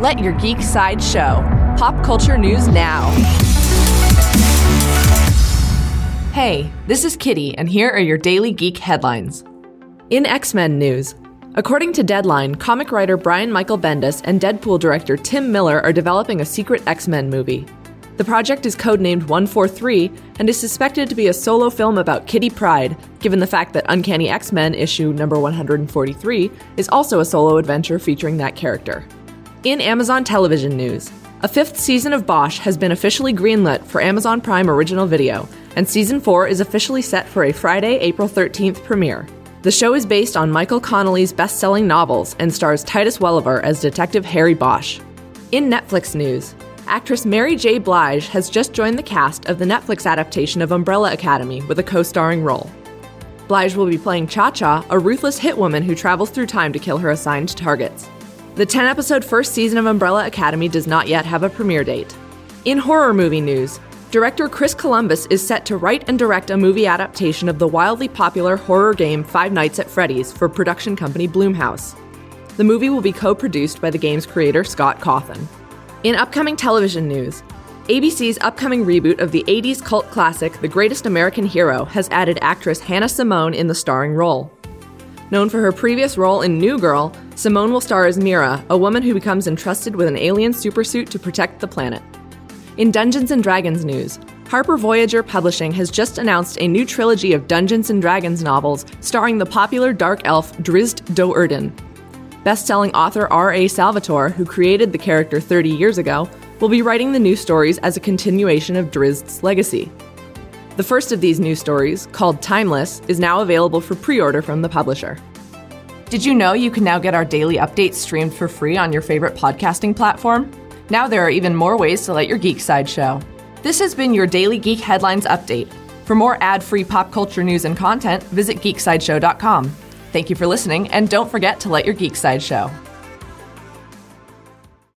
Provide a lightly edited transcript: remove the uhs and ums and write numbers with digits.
Let your geek side show. Pop culture news now. Hey, this is Kitty, and here are your daily geek headlines. In X-Men news, according to Deadline, comic writer Brian Michael Bendis and Deadpool director Tim Miller are developing a secret X-Men movie. The project is codenamed 143 and is suspected to be a solo film about Kitty Pryde, given the fact that Uncanny X-Men issue number 143 is also a solo adventure featuring that character. In Amazon television news, a fifth season of Bosch has been officially greenlit for Amazon Prime Original Video, and Season 4 is officially set for a Friday, April 13th premiere. The show is based on Michael Connelly's best-selling novels and stars Titus Welliver as Detective Harry Bosch. In Netflix news, actress Mary J. Blige has just joined the cast of the Netflix adaptation of Umbrella Academy with a co-starring role. Blige will be playing Cha-Cha, a ruthless hit woman who travels through time to kill her assigned targets. The 10-episode first season of Umbrella Academy does not yet have a premiere date. In horror movie news, director Chris Columbus is set to write and direct a movie adaptation of the wildly popular horror game Five Nights at Freddy's for production company Blumhouse. The movie will be co-produced by the game's creator, Scott Cawthon. In upcoming television news, ABC's upcoming reboot of the 80s cult classic The Greatest American Hero has added actress Hannah Simone in the starring role. Known for her previous role in New Girl, Simone will star as Mira, a woman who becomes entrusted with an alien supersuit to protect the planet. In Dungeons and Dragons news, Harper Voyager Publishing has just announced a new trilogy of Dungeons and Dragons novels starring the popular dark elf Drizzt Do'Urden. Best-selling author R. A. Salvatore, who created the character 30 years ago, will be writing the new stories as a continuation of Drizzt's legacy. The first of these new stories, called Timeless, is now available for pre-order from the publisher. Did you know you can now get our daily updates streamed for free on your favorite podcasting platform? Now there are even more ways to let your geek side show. This has been your daily Geek Headlines update. For more ad-free pop culture news and content, visit GeekSideShow.com. Thank you for listening, and don't forget to let your geek side show.